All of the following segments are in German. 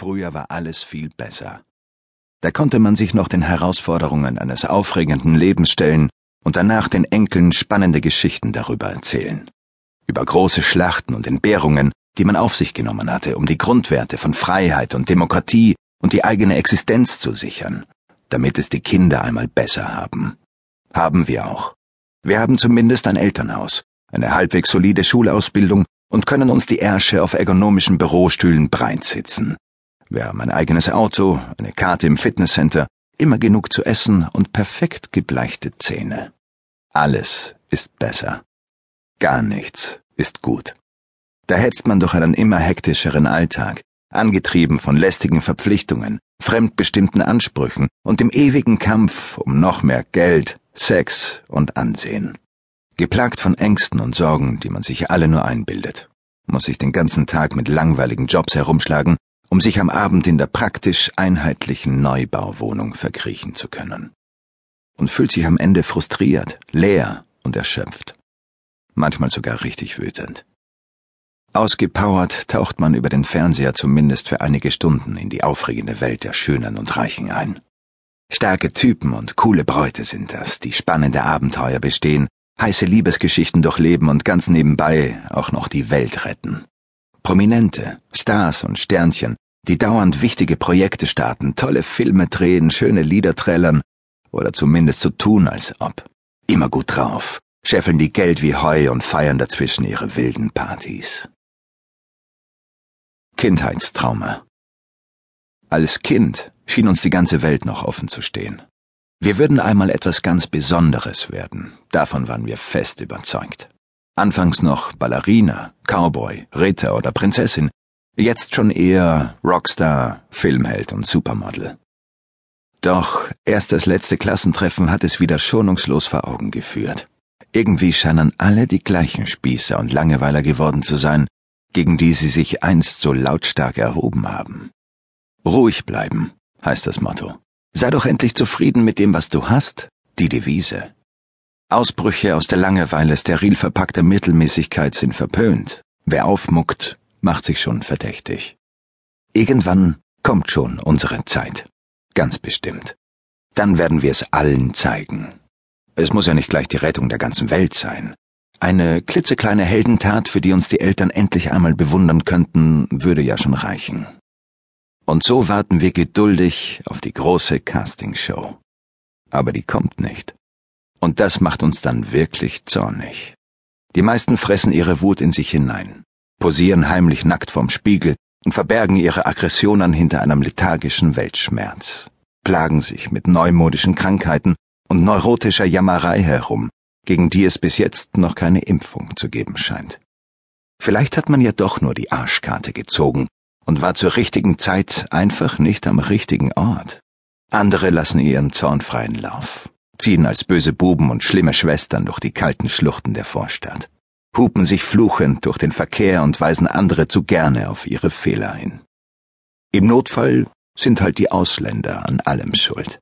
Früher war alles viel besser. Da konnte man sich noch den Herausforderungen eines aufregenden Lebens stellen und danach den Enkeln spannende Geschichten darüber erzählen. Über große Schlachten und Entbehrungen, die man auf sich genommen hatte, um die Grundwerte von Freiheit und Demokratie und die eigene Existenz zu sichern, damit es die Kinder einmal besser haben. Haben wir auch. Wir haben zumindest ein Elternhaus, eine halbwegs solide Schulausbildung und können uns die Ärsche auf ergonomischen Bürostühlen breit sitzen. Wir haben ein eigenes Auto, eine Karte im Fitnesscenter, immer genug zu essen und perfekt gebleichte Zähne. Alles ist besser. Gar nichts ist gut. Da hetzt man durch einen immer hektischeren Alltag, angetrieben von lästigen Verpflichtungen, fremdbestimmten Ansprüchen und dem ewigen Kampf um noch mehr Geld, Sex und Ansehen. Geplagt von Ängsten und Sorgen, die man sich alle nur einbildet, muss sich den ganzen Tag mit langweiligen Jobs herumschlagen, um sich am Abend in der praktisch einheitlichen Neubauwohnung verkriechen zu können. Und fühlt sich am Ende frustriert, leer und erschöpft. Manchmal sogar richtig wütend. Ausgepowert taucht man über den Fernseher zumindest für einige Stunden in die aufregende Welt der Schönen und Reichen ein. Starke Typen und coole Bräute sind das, die spannende Abenteuer bestehen, heiße Liebesgeschichten durchleben und ganz nebenbei auch noch die Welt retten. Prominente, Stars und Sternchen, die dauernd wichtige Projekte starten, tolle Filme drehen, schöne Lieder trällern oder zumindest so tun als ob. Immer gut drauf, scheffeln die Geld wie Heu und feiern dazwischen ihre wilden Partys. Kindheitstrauma. Als Kind schien uns die ganze Welt noch offen zu stehen. Wir würden einmal etwas ganz Besonderes werden, davon waren wir fest überzeugt. Anfangs noch Ballerina, Cowboy, Ritter oder Prinzessin, jetzt schon eher Rockstar, Filmheld und Supermodel. Doch erst das letzte Klassentreffen hat es wieder schonungslos vor Augen geführt. Irgendwie scheinen alle die gleichen Spießer und Langeweiler geworden zu sein, gegen die sie sich einst so lautstark erhoben haben. Ruhig bleiben, heißt das Motto. Sei doch endlich zufrieden mit dem, was du hast, die Devise. Ausbrüche aus der Langeweile steril verpackter Mittelmäßigkeit sind verpönt. Wer aufmuckt, macht sich schon verdächtig. Irgendwann kommt schon unsere Zeit. Ganz bestimmt. Dann werden wir es allen zeigen. Es muss ja nicht gleich die Rettung der ganzen Welt sein. Eine klitzekleine Heldentat, für die uns die Eltern endlich einmal bewundern könnten, würde ja schon reichen. Und so warten wir geduldig auf die große Castingshow. Aber die kommt nicht. Und das macht uns dann wirklich zornig. Die meisten fressen ihre Wut in sich hinein, posieren heimlich nackt vorm Spiegel und verbergen ihre Aggressionen hinter einem lethargischen Weltschmerz, plagen sich mit neumodischen Krankheiten und neurotischer Jammerei herum, gegen die es bis jetzt noch keine Impfung zu geben scheint. Vielleicht hat man ja doch nur die Arschkarte gezogen und war zur richtigen Zeit einfach nicht am richtigen Ort. Andere lassen ihren Zorn freien Lauf, ziehen als böse Buben und schlimme Schwestern durch die kalten Schluchten der Vorstadt, hupen sich fluchend durch den Verkehr und weisen andere zu gerne auf ihre Fehler hin. Im Notfall sind halt die Ausländer an allem schuld.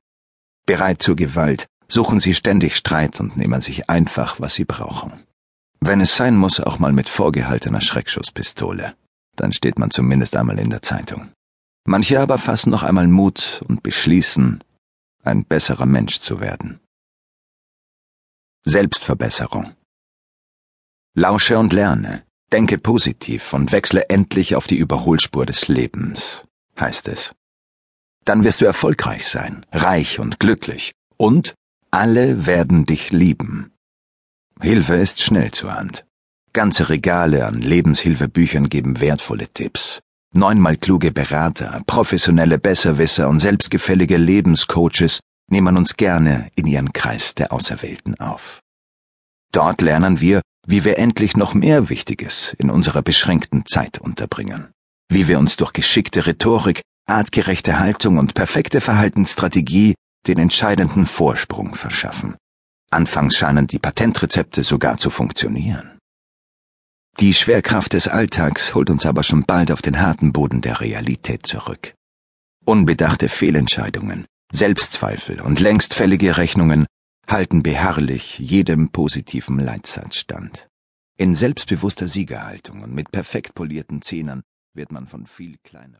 Bereit zur Gewalt suchen sie ständig Streit und nehmen sich einfach, was sie brauchen. Wenn es sein muss, auch mal mit vorgehaltener Schreckschusspistole. Dann steht man zumindest einmal in der Zeitung. Manche aber fassen noch einmal Mut und beschließen, ein besserer Mensch zu werden. Selbstverbesserung. Lausche und lerne, denke positiv und wechsle endlich auf die Überholspur des Lebens, heißt es. Dann wirst du erfolgreich sein, reich und glücklich, und alle werden dich lieben. Hilfe ist schnell zur Hand. Ganze Regale an Lebenshilfebüchern geben wertvolle Tipps. 9-mal kluge Berater, professionelle Besserwisser und selbstgefällige Lebenscoaches nehmen uns gerne in ihren Kreis der Auserwählten auf. Dort lernen wir, wie wir endlich noch mehr Wichtiges in unserer beschränkten Zeit unterbringen, wie wir uns durch geschickte Rhetorik, artgerechte Haltung und perfekte Verhaltensstrategie den entscheidenden Vorsprung verschaffen. Anfangs scheinen die Patentrezepte sogar zu funktionieren. Die Schwerkraft des Alltags holt uns aber schon bald auf den harten Boden der Realität zurück. Unbedachte Fehlentscheidungen, Selbstzweifel und längst fällige Rechnungen halten beharrlich jedem positiven Leitsatz stand. In selbstbewusster Siegerhaltung und mit perfekt polierten Zähnen wird man von viel kleiner